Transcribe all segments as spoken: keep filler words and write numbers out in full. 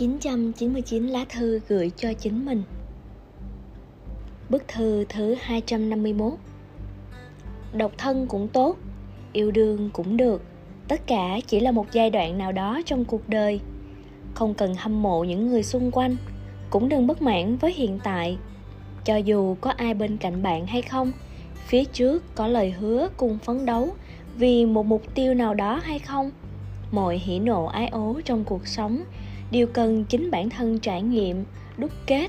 chín trăm chín mươi chín lá thư gửi cho chính mình. Bức thư thứ hai trăm năm mươi mốt. Độc thân cũng tốt, yêu đương cũng được, tất cả chỉ là một giai đoạn nào đó trong cuộc đời. Không cần hâm mộ những người xung quanh, cũng đừng bất mãn với hiện tại. Cho dù có ai bên cạnh bạn hay không, phía trước có lời hứa cùng phấn đấu vì một mục tiêu nào đó hay không, mọi hỉ nộ ái ố trong cuộc sống đều cần chính bản thân trải nghiệm, đúc kết,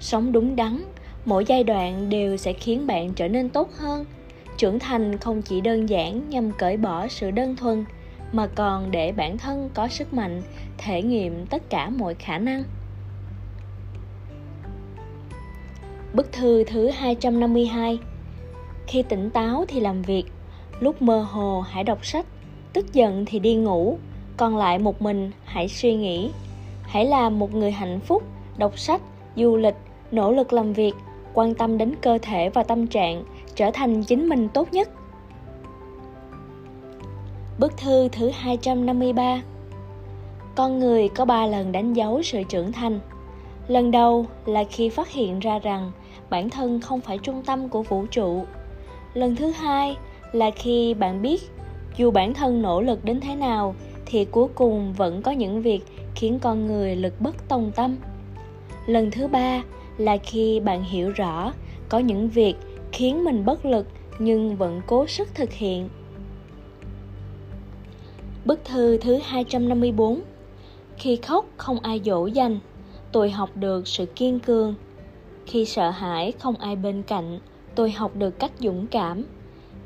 sống đúng đắn. Mỗi giai đoạn đều sẽ khiến bạn trở nên tốt hơn. Trưởng thành không chỉ đơn giản nhằm cởi bỏ sự đơn thuần, mà còn để bản thân có sức mạnh thể nghiệm tất cả mọi khả năng. Bức thư thứ hai trăm năm mươi hai. Khi tỉnh táo thì làm việc, lúc mơ hồ hãy đọc sách, tức giận thì đi ngủ, còn lại một mình hãy suy nghĩ. Hãy làm một người hạnh phúc, đọc sách, du lịch, nỗ lực làm việc, quan tâm đến cơ thể và tâm trạng, trở thành chính mình tốt nhất. Bức thư thứ hai trăm năm mươi ba. Con người có ba lần đánh dấu sự trưởng thành. Lần đầu là khi phát hiện ra rằng bản thân không phải trung tâm của vũ trụ. Lần thứ hai là khi bạn biết dù bản thân nỗ lực đến thế nào thì cuối cùng vẫn có những việc khiến con người lực bất tòng tâm. Lần thứ ba là khi bạn hiểu rõ có những việc khiến mình bất lực nhưng vẫn cố sức thực hiện. Bức thư thứ hai trăm năm mươi bốn. Khi khóc không ai dỗ dành, tôi học được sự kiên cường. Khi sợ hãi không ai bên cạnh, tôi học được cách dũng cảm.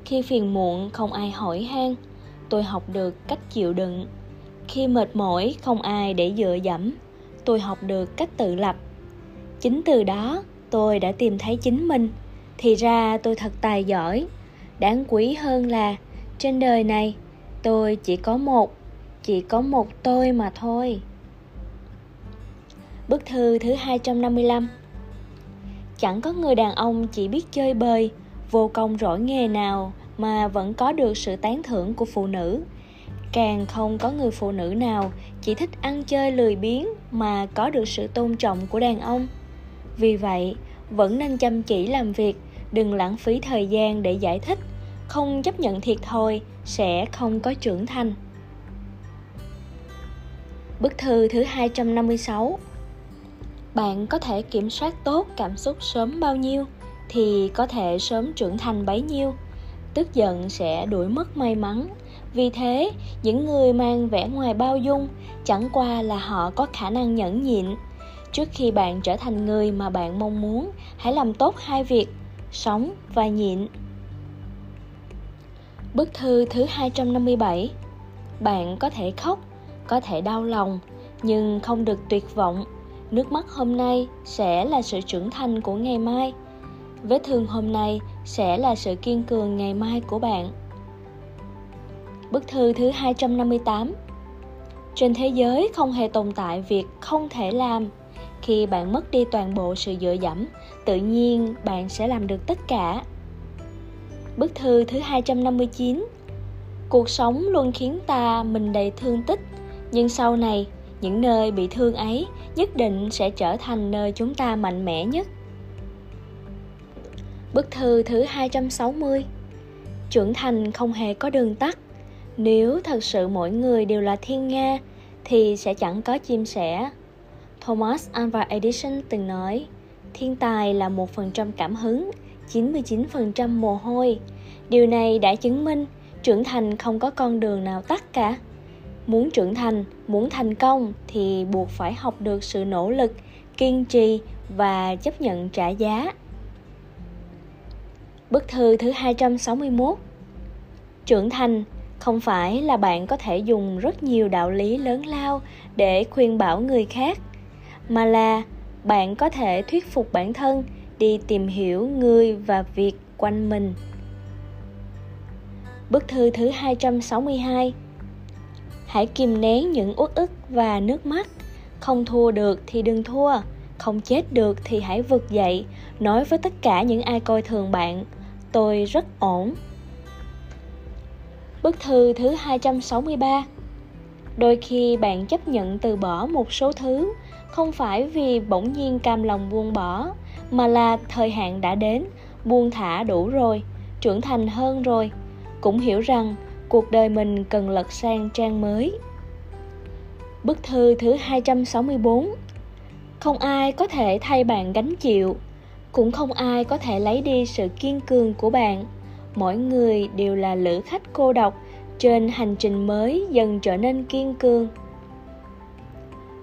Khi phiền muộn không ai hỏi han, tôi học được cách chịu đựng. Khi mệt mỏi không ai để dựa dẫm, tôi học được cách tự lập. Chính từ đó tôi đã tìm thấy chính mình. Thì ra tôi thật tài giỏi. Đáng quý hơn là trên đời này tôi chỉ có một, chỉ có một tôi mà thôi. Bức thư thứ hai trăm năm mươi lăm. Chẳng có người đàn ông chỉ biết chơi bời, vô công rỗi nghề nào mà vẫn có được sự tán thưởng của phụ nữ. Càng không có người phụ nữ nào chỉ thích ăn chơi lười biếng mà có được sự tôn trọng của đàn ông. Vì vậy, vẫn nên chăm chỉ làm việc, đừng lãng phí thời gian để giải thích. Không chấp nhận thiệt thòi sẽ không có trưởng thành. Bức thư thứ hai trăm năm mươi sáu. Bạn có thể kiểm soát tốt cảm xúc sớm bao nhiêu thì có thể sớm trưởng thành bấy nhiêu. Tức giận sẽ đuổi mất may mắn. Vì thế, những người mang vẻ ngoài bao dung chẳng qua là họ có khả năng nhẫn nhịn. Trước khi bạn trở thành người mà bạn mong muốn, hãy làm tốt hai việc: sống và nhịn. Bức thư thứ hai trăm năm mươi bảy. Bạn có thể khóc, có thể đau lòng, nhưng không được tuyệt vọng. Nước mắt hôm nay sẽ là sự trưởng thành của ngày mai. Vết thương hôm nay sẽ là sự kiên cường ngày mai của bạn. Bức thư thứ hai trăm năm mươi tám. Trên thế giới không hề tồn tại việc không thể làm. Khi bạn mất đi toàn bộ sự dựa dẫm, tự nhiên bạn sẽ làm được tất cả. Bức thư thứ hai trăm năm mươi chín. Cuộc sống luôn khiến ta mình đầy thương tích, nhưng sau này, những nơi bị thương ấy nhất định sẽ trở thành nơi chúng ta mạnh mẽ nhất. Bức thư thứ hai trăm sáu mươi. Trưởng thành không hề có đường tắt. Nếu thật sự mỗi người đều là thiên nga thì sẽ chẳng có chim sẻ. Thomas Alva Edison từng nói, thiên tài là một phần trăm cảm hứng, chín mươi chín phần trăm mồ hôi. Điều này đã chứng minh trưởng thành không có con đường nào tắt cả. Muốn trưởng thành, muốn thành công thì buộc phải học được sự nỗ lực, kiên trì và chấp nhận trả giá. Bức thư thứ hai trăm sáu mươi mốt. Trưởng thành không phải là bạn có thể dùng rất nhiều đạo lý lớn lao để khuyên bảo người khác, mà là bạn có thể thuyết phục bản thân đi tìm hiểu người và việc quanh mình. Bức thư thứ hai trăm sáu mươi hai. Hãy kìm nén những uất ức và nước mắt. Không thua được thì đừng thua, không chết được thì hãy vực dậy, nói với tất cả những ai coi thường bạn: tôi rất ổn. Bức thư thứ hai trăm sáu mươi ba. Đôi khi bạn chấp nhận từ bỏ một số thứ không phải vì bỗng nhiên cam lòng buông bỏ, mà là thời hạn đã đến, buông thả đủ rồi, trưởng thành hơn rồi, cũng hiểu rằng cuộc đời mình cần lật sang trang mới. Bức thư thứ hai trăm sáu mươi bốn. Không ai có thể thay bạn gánh chịu, cũng không ai có thể lấy đi sự kiên cường của bạn. Mỗi người đều là lữ khách cô độc trên hành trình mới dần trở nên kiên cường.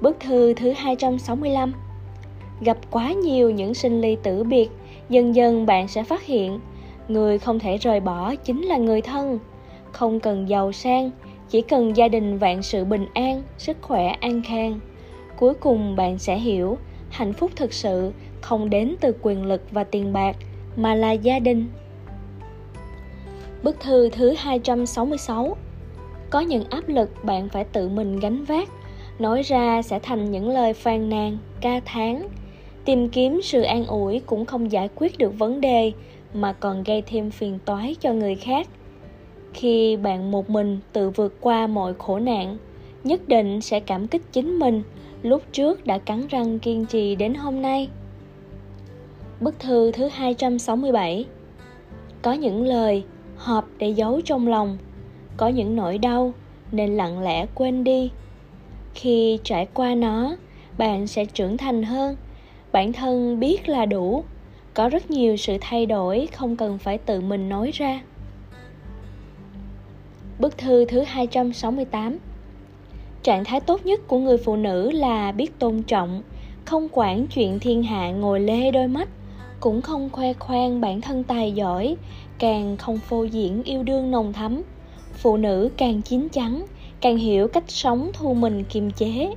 Bức thư thứ hai trăm sáu mươi lăm. Gặp quá nhiều những sinh ly tử biệt, dần dần bạn sẽ phát hiện người không thể rời bỏ chính là người thân. Không cần giàu sang, chỉ cần gia đình vạn sự bình an, sức khỏe an khang. Cuối cùng bạn sẽ hiểu, hạnh phúc thực sự không đến từ quyền lực và tiền bạc, mà là gia đình. Bức thư thứ hai trăm sáu mươi sáu. Có những áp lực bạn phải tự mình gánh vác, nói ra sẽ thành những lời phàn nàn, ca thán. Tìm kiếm sự an ủi cũng không giải quyết được vấn đề, mà còn gây thêm phiền toái cho người khác. Khi bạn một mình tự vượt qua mọi khổ nạn, nhất định sẽ cảm kích chính mình lúc trước đã cắn răng kiên trì đến hôm nay. Bức thư thứ hai trăm sáu mươi bảy. Có những lời họp để giấu trong lòng, có những nỗi đau nên lặng lẽ quên đi. Khi trải qua nó, bạn sẽ trưởng thành hơn. Bản thân biết là đủ. Có rất nhiều sự thay đổi không cần phải tự mình nói ra. Bức thư thứ hai trăm sáu mươi tám. Trạng thái tốt nhất của người phụ nữ là biết tôn trọng, không quản chuyện thiên hạ ngồi lê đôi mắt, cũng không khoe khoang bản thân tài giỏi, càng không phô diễn yêu đương nồng thắm. Phụ nữ càng chín chắn, càng hiểu cách sống thu mình kiềm chế.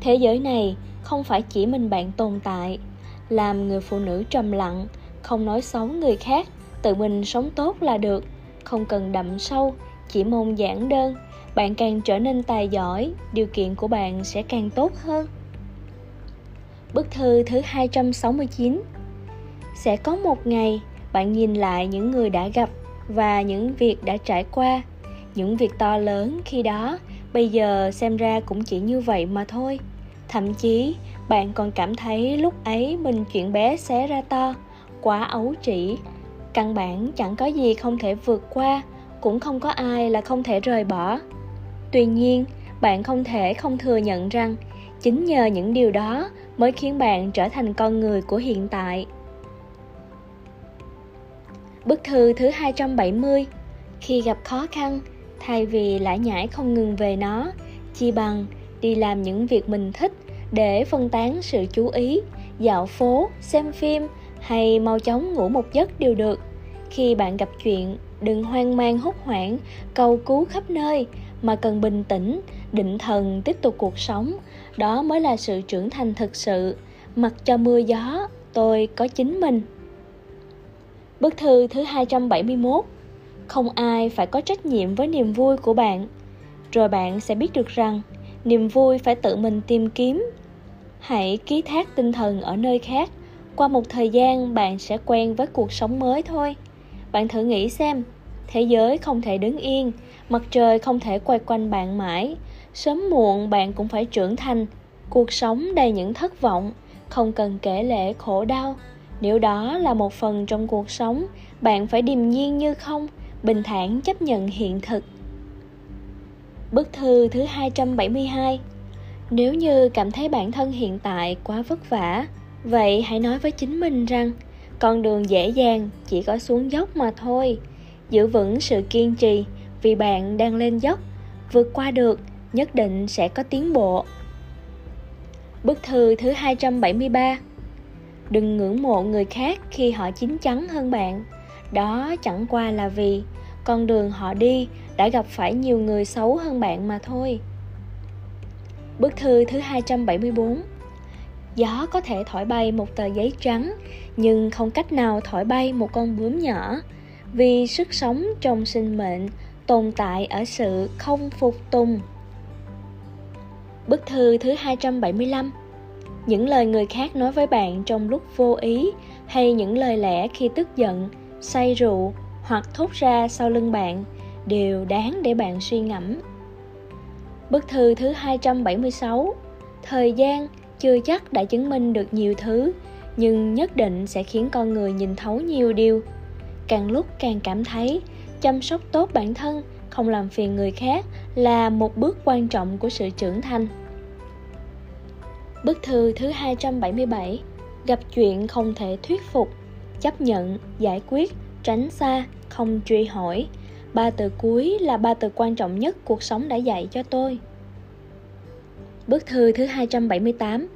Thế giới này không phải chỉ mình bạn tồn tại. Làm người phụ nữ trầm lặng, không nói xấu người khác, tự mình sống tốt là được. Không cần đậm sâu, chỉ mong giản đơn. Bạn càng trở nên tài giỏi, điều kiện của bạn sẽ càng tốt hơn. Bức thư thứ hai trăm sáu mươi chín. Sẽ có một ngày, bạn nhìn lại những người đã gặp và những việc đã trải qua. Những việc to lớn khi đó, bây giờ xem ra cũng chỉ như vậy mà thôi. Thậm chí, bạn còn cảm thấy lúc ấy mình chuyện bé xé ra to, quá ấu trĩ. Căn bản chẳng có gì không thể vượt qua, cũng không có ai là không thể rời bỏ. Tuy nhiên, bạn không thể không thừa nhận rằng, chính nhờ những điều đó mới khiến bạn trở thành con người của hiện tại. Bức thư thứ hai trăm bảy mươi. Khi gặp khó khăn, thay vì lải nhải không ngừng về nó, chi bằng đi làm những việc mình thích để phân tán sự chú ý, dạo phố, xem phim hay mau chóng ngủ một giấc đều được. Khi bạn gặp chuyện, đừng hoang mang hốt hoảng, cầu cứu khắp nơi, mà cần bình tĩnh, định thần tiếp tục cuộc sống. Đó mới là sự trưởng thành thực sự. Mặc cho mưa gió, tôi có chính mình. Bức thư thứ hai trăm bảy mươi mốt. Không ai phải có trách nhiệm với niềm vui của bạn. Rồi bạn sẽ biết được rằng niềm vui phải tự mình tìm kiếm. Hãy ký thác tinh thần ở nơi khác. Qua một thời gian bạn sẽ quen với cuộc sống mới thôi. Bạn thử nghĩ xem, thế giới không thể đứng yên, mặt trời không thể quay quanh bạn mãi. Sớm muộn bạn cũng phải trưởng thành. Cuộc sống đầy những thất vọng, không cần kể lể khổ đau. Nếu đó là một phần trong cuộc sống, bạn phải điềm nhiên như không, bình thản chấp nhận hiện thực. Bức thư thứ hai trăm bảy mươi hai. Nếu như cảm thấy bản thân hiện tại quá vất vả, vậy hãy nói với chính mình rằng con đường dễ dàng chỉ có xuống dốc mà thôi. Giữ vững sự kiên trì vì bạn đang lên dốc. Vượt qua được, nhất định sẽ có tiến bộ. Bức thư thứ hai trăm bảy mươi ba. Đừng ngưỡng mộ người khác khi họ chín chắn hơn bạn. Đó chẳng qua là vì con đường họ đi đã gặp phải nhiều người xấu hơn bạn mà thôi. Bức thư thứ hai trăm bảy mươi bốn. Gió có thể thổi bay một tờ giấy trắng, nhưng không cách nào thổi bay một con bướm nhỏ. Vì sức sống trong sinh mệnh tồn tại ở sự không phục tùng. Bức thư thứ hai trăm bảy mươi lăm. Những lời người khác nói với bạn trong lúc vô ý, hay những lời lẽ khi tức giận, say rượu hoặc thốt ra sau lưng bạn, đều đáng để bạn suy ngẫm. Bức thư thứ hai trăm bảy mươi sáu. Thời gian chưa chắc đã chứng minh được nhiều thứ, nhưng nhất định sẽ khiến con người nhìn thấu nhiều điều. Càng lúc càng cảm thấy chăm sóc tốt bản thân, không làm phiền người khác là một bước quan trọng của sự trưởng thành. Bức thư thứ hai trăm bảy mươi bảy. Gặp chuyện không thể thuyết phục, chấp nhận, giải quyết, tránh xa, không truy hỏi. Ba từ cuối là ba từ quan trọng nhất cuộc sống đã dạy cho tôi. Bức thư thứ hai trăm bảy mươi tám.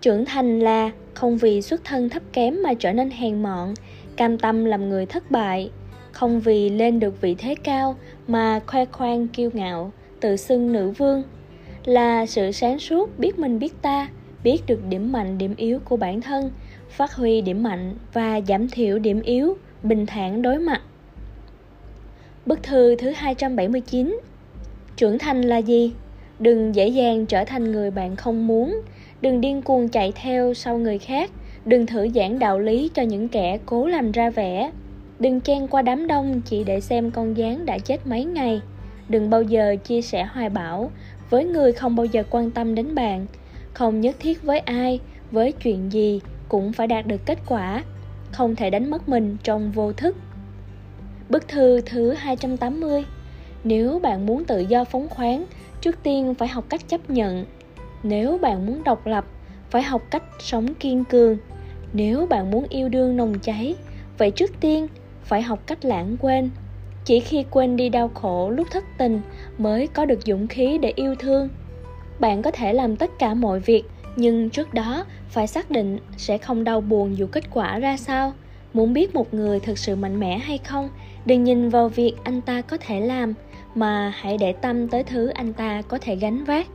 Trưởng thành là không vì xuất thân thấp kém mà trở nên hèn mọn, cam tâm làm người thất bại, không vì lên được vị thế cao mà khoe khoang kiêu ngạo, tự xưng nữ vương. Là sự sáng suốt, biết mình biết ta, biết được điểm mạnh điểm yếu của bản thân, phát huy điểm mạnh và giảm thiểu điểm yếu, bình thản đối mặt. Bức thư thứ hai trăm bảy mươi chín. Trưởng thành là gì? Đừng dễ dàng trở thành người bạn không muốn, đừng điên cuồng chạy theo sau người khác, đừng thử giảng đạo lý cho những kẻ cố làm ra vẻ, đừng chen qua đám đông chỉ để xem con gián đã chết mấy ngày, đừng bao giờ chia sẻ hoài bão với người không bao giờ quan tâm đến bạn, không nhất thiết với ai, với chuyện gì cũng phải đạt được kết quả, không thể đánh mất mình trong vô thức. Bức thư thứ hai trăm tám mươi. Nếu bạn muốn tự do phóng khoáng, trước tiên phải học cách chấp nhận. Nếu bạn muốn độc lập, phải học cách sống kiên cường. Nếu bạn muốn yêu đương nồng cháy, vậy trước tiên phải học cách lãng quên. Chỉ khi quên đi đau khổ lúc thất tình mới có được dũng khí để yêu thương. Bạn có thể làm tất cả mọi việc, nhưng trước đó phải xác định sẽ không đau buồn dù kết quả ra sao. Muốn biết một người thực sự mạnh mẽ hay không, đừng nhìn vào việc anh ta có thể làm, mà hãy để tâm tới thứ anh ta có thể gánh vác.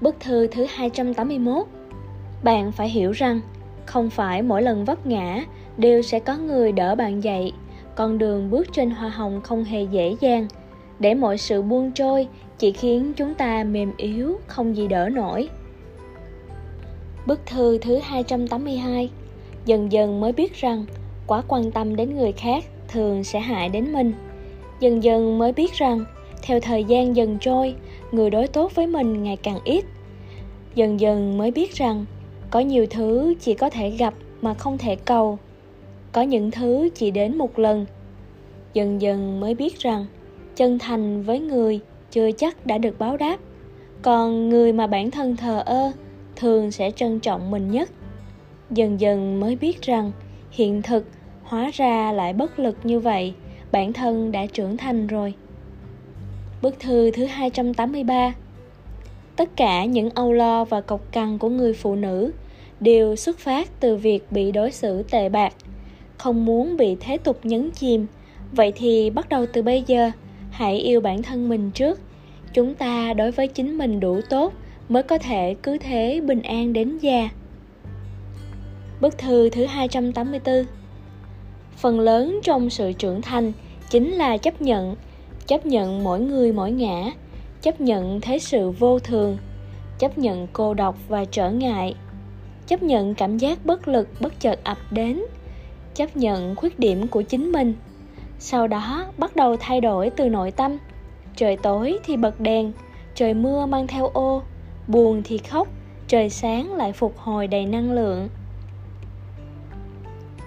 Bức thư thứ hai trăm tám mươi mốt. Bạn phải hiểu rằng, không phải mỗi lần vấp ngã đều sẽ có người đỡ bạn dậy. Con đường bước trên hoa hồng không hề dễ dàng. Để mọi sự buông trôi chỉ khiến chúng ta mềm yếu, không gì đỡ nổi. Bức thư thứ hai trăm tám mươi hai. Dần dần mới biết rằng, quá quan tâm đến người khác thường sẽ hại đến mình. Dần dần mới biết rằng, theo thời gian dần trôi, người đối tốt với mình ngày càng ít. Dần dần mới biết rằng, có nhiều thứ chỉ có thể gặp mà không thể cầu. Có những thứ chỉ đến một lần. Dần dần mới biết rằng, chân thành với người chưa chắc đã được báo đáp. Còn người mà bản thân thờ ơ thường sẽ trân trọng mình nhất. Dần dần mới biết rằng, hiện thực hóa ra lại bất lực như vậy, bản thân đã trưởng thành rồi. Bức thư thứ hai trăm tám mươi ba. Tất cả những âu lo và cộc cằn của người phụ nữ đều xuất phát từ việc bị đối xử tệ bạc. Không muốn bị thế tục nhấn chìm, vậy thì bắt đầu từ bây giờ, hãy yêu bản thân mình trước. Chúng ta đối với chính mình đủ tốt mới có thể cứ thế bình an đến già. Bức thư thứ hai trăm tám mươi tư. Phần lớn trong sự trưởng thành chính là chấp nhận. Chấp nhận mỗi người mỗi ngã, chấp nhận thế sự vô thường, chấp nhận cô độc và trở ngại, chấp nhận cảm giác bất lực bất chợt ập đến, chấp nhận khuyết điểm của chính mình. Sau đó bắt đầu thay đổi từ nội tâm. Trời tối thì bật đèn, trời mưa mang theo ô, buồn thì khóc, trời sáng lại phục hồi đầy năng lượng.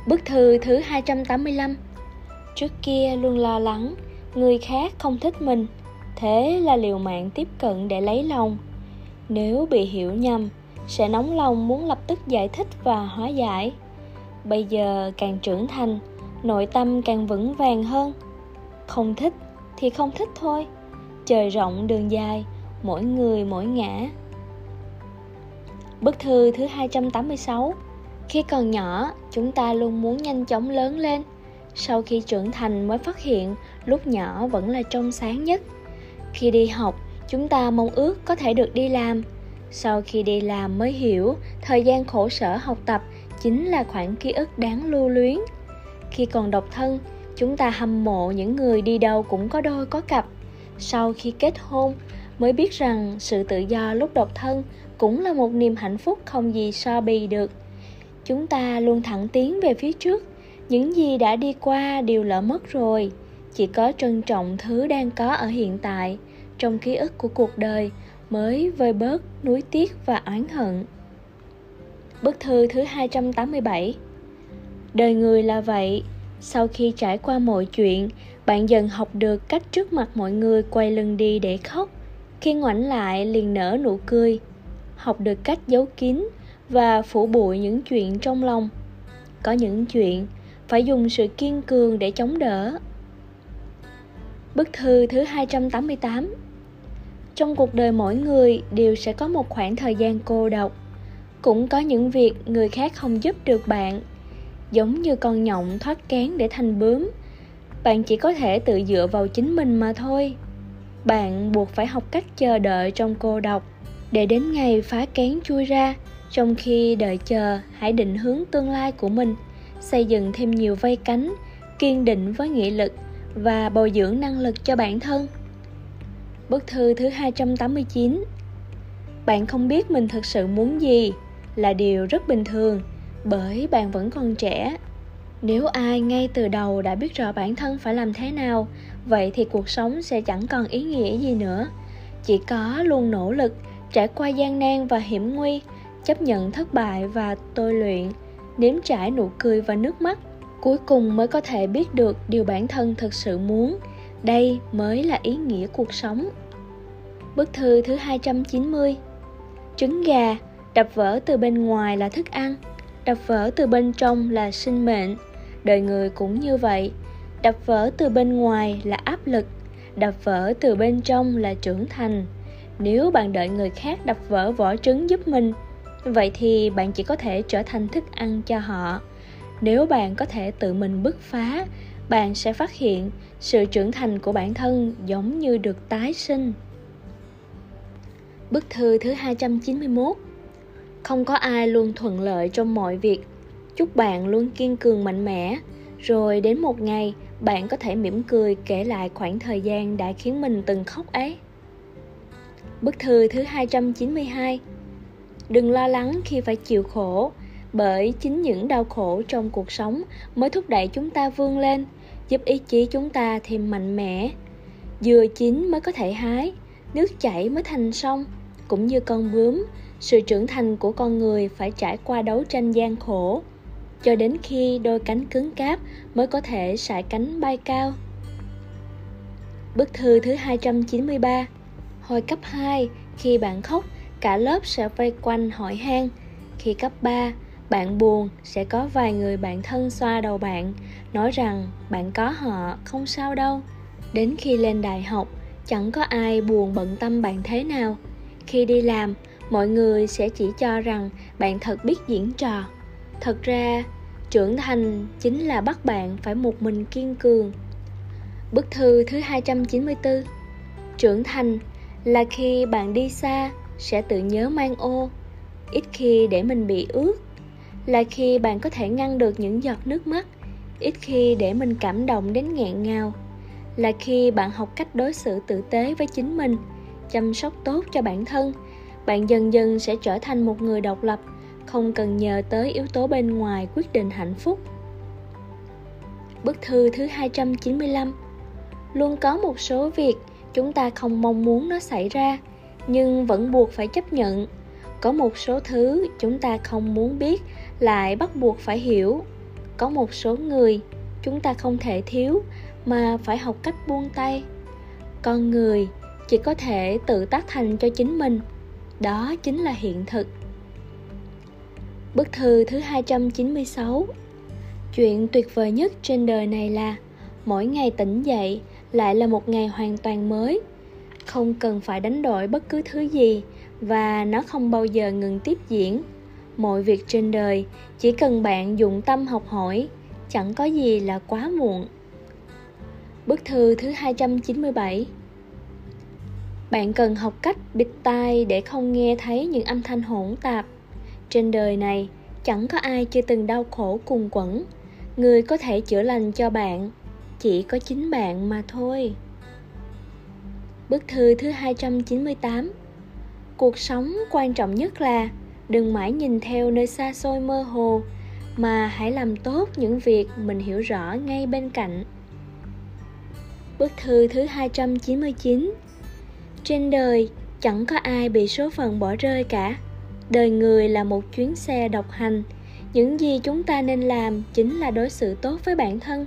Bức thư thứ hai trăm tám mươi lăm. Trước kia luôn lo lắng người khác không thích mình, thế là liều mạng tiếp cận để lấy lòng. Nếu bị hiểu nhầm, sẽ nóng lòng muốn lập tức giải thích và hóa giải. Bây giờ càng trưởng thành, nội tâm càng vững vàng hơn. Không thích thì không thích thôi. Trời rộng đường dài, mỗi người mỗi ngã. Bức thư thứ hai trăm tám mươi sáu. Khi còn nhỏ, chúng ta luôn muốn nhanh chóng lớn lên. Sau khi trưởng thành mới phát hiện lúc nhỏ vẫn là trong sáng nhất. Khi đi học, chúng ta mong ước có thể được đi làm. Sau khi đi làm mới hiểu thời gian khổ sở học tập chính là khoảng ký ức đáng lưu luyến. Khi còn độc thân, chúng ta hâm mộ những người đi đâu cũng có đôi có cặp. Sau khi kết hôn mới biết rằng sự tự do lúc độc thân cũng là một niềm hạnh phúc không gì so bì được. Chúng ta luôn thẳng tiến về phía trước. Những gì đã đi qua đều lỡ mất rồi. Chỉ có trân trọng thứ đang có ở hiện tại. Trong ký ức của cuộc đời, mới vơi bớt nuối tiếc và oán hận. Bức thư thứ hai trăm tám mươi bảy. Đời người là vậy, sau khi trải qua mọi chuyện, bạn dần học được cách trước mặt mọi người quay lưng đi để khóc, khi ngoảnh lại liền nở nụ cười, học được cách giấu kín và phủ bụi những chuyện trong lòng. Có những chuyện phải dùng sự kiên cường để chống đỡ. Bức thư thứ hai trăm tám mươi tám. Trong cuộc đời mỗi người đều sẽ có một khoảng thời gian cô độc. Cũng có những việc người khác không giúp được bạn. Giống như con nhộng thoát kén để thành bướm, bạn chỉ có thể tự dựa vào chính mình mà thôi. Bạn buộc phải học cách chờ đợi trong cô độc, để đến ngày phá kén chui ra. Trong khi đợi chờ, hãy định hướng tương lai của mình, xây dựng thêm nhiều vây cánh, kiên định với nghị lực và bồi dưỡng năng lực cho bản thân. Bức thư thứ hai trăm tám mươi chín. Bạn không biết mình thực sự muốn gì là điều rất bình thường, bởi bạn vẫn còn trẻ. Nếu ai ngay từ đầu đã biết rõ bản thân phải làm thế nào, vậy thì cuộc sống sẽ chẳng còn ý nghĩa gì nữa. Chỉ có luôn nỗ lực, trải qua gian nan và hiểm nguy, chấp nhận thất bại và tôi luyện, nếm trải nụ cười và nước mắt, cuối cùng mới có thể biết được điều bản thân thực sự muốn. Đây mới là ý nghĩa cuộc sống. Bức thư thứ hai trăm chín mươi. Trứng gà, đập vỡ từ bên ngoài là thức ăn, đập vỡ từ bên trong là sinh mệnh. Đời người cũng như vậy, đập vỡ từ bên ngoài là áp lực, đập vỡ từ bên trong là trưởng thành. Nếu bạn đợi người khác đập vỡ vỏ trứng giúp mình, vậy thì bạn chỉ có thể trở thành thức ăn cho họ. Nếu bạn có thể tự mình bứt phá, bạn sẽ phát hiện sự trưởng thành của bản thân giống như được tái sinh. Bức thư thứ hai trăm chín mươi mốt. Không có ai luôn thuận lợi trong mọi việc. Chúc bạn luôn kiên cường mạnh mẽ, rồi đến một ngày bạn có thể mỉm cười kể lại khoảng thời gian đã khiến mình từng khóc ấy. Bức thư thứ hai trăm chín mươi hai. Đừng lo lắng khi phải chịu khổ, bởi chính những đau khổ trong cuộc sống mới thúc đẩy chúng ta vươn lên, giúp ý chí chúng ta thêm mạnh mẽ. Dừa chín mới có thể hái, nước chảy mới thành sông. Cũng như con bướm, sự trưởng thành của con người phải trải qua đấu tranh gian khổ, cho đến khi đôi cánh cứng cáp mới có thể sải cánh bay cao. Bức thư thứ hai trăm chín mươi ba. Hồi cấp hai, khi bạn khóc, cả lớp sẽ vây quanh hỏi han. Khi cấp ba, bạn buồn, sẽ có vài người bạn thân xoa đầu bạn, nói rằng bạn có họ, không sao đâu. Đến khi lên đại học, chẳng có ai buồn bận tâm bạn thế nào. Khi đi làm, mọi người sẽ chỉ cho rằng bạn thật biết diễn trò. Thật ra, trưởng thành chính là bắt bạn phải một mình kiên cường. Bức thư thứ hai trăm chín mươi tư. Trưởng thành là khi bạn đi xa, sẽ tự nhớ mang ô, ít khi để mình bị ướt. Là khi bạn có thể ngăn được những giọt nước mắt, ít khi để mình cảm động đến nghẹn ngào. Là khi bạn học cách đối xử tử tế với chính mình, chăm sóc tốt cho bản thân. Bạn dần dần sẽ trở thành một người độc lập, không cần nhờ tới yếu tố bên ngoài quyết định hạnh phúc. Bức thư thứ hai trăm chín mươi lăm. Luôn có một số việc chúng ta không mong muốn nó xảy ra, nhưng vẫn buộc phải chấp nhận. Có một số thứ chúng ta không muốn biết, lại bắt buộc phải hiểu. Có một số người chúng ta không thể thiếu, mà phải học cách buông tay. Con người chỉ có thể tự tác thành cho chính mình. Đó chính là hiện thực. Bức thư thứ hai trăm chín mươi sáu. Chuyện tuyệt vời nhất trên đời này là mỗi ngày tỉnh dậy lại là một ngày hoàn toàn mới. Không cần phải đánh đổi bất cứ thứ gì, và nó không bao giờ ngừng tiếp diễn. Mọi việc trên đời, chỉ cần bạn dụng tâm học hỏi, chẳng có gì là quá muộn. Bức thư thứ hai trăm chín mươi bảy. Bạn cần học cách bịt tai để không nghe thấy những âm thanh hỗn tạp. Trên đời này, chẳng có ai chưa từng đau khổ cùng quẫn. Người có thể chữa lành cho bạn chỉ có chính bạn mà thôi. Bức thư thứ hai trăm chín mươi tám. Cuộc sống quan trọng nhất là đừng mãi nhìn theo nơi xa xôi mơ hồ, mà hãy làm tốt những việc mình hiểu rõ ngay bên cạnh. Bức thư thứ hai trăm chín mươi chín. Trên đời Chẳng có ai bị số phận bỏ rơi cả. Đời người là một chuyến xe độc hành. Những gì chúng ta nên làm chính là đối xử tốt với bản thân,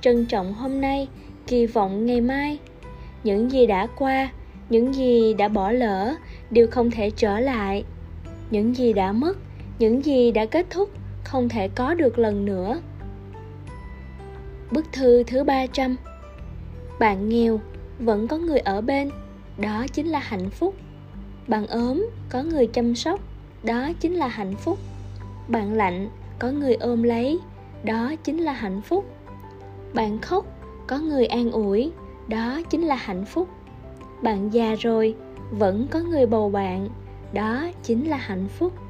trân trọng hôm nay, kỳ vọng ngày mai. Những gì đã qua, những gì đã bỏ lỡ đều không thể trở lại. Những gì đã mất, những gì đã kết thúc không thể có được lần nữa. Bức thư thứ ba trăm. Bạn nghèo, vẫn có người ở bên, đó chính là hạnh phúc. Bạn ốm, có người chăm sóc, đó chính là hạnh phúc. Bạn lạnh, có người ôm lấy, đó chính là hạnh phúc. Bạn khóc, có người an ủi, đó chính là hạnh phúc. Bạn già rồi, vẫn có người bầu bạn, đó chính là hạnh phúc.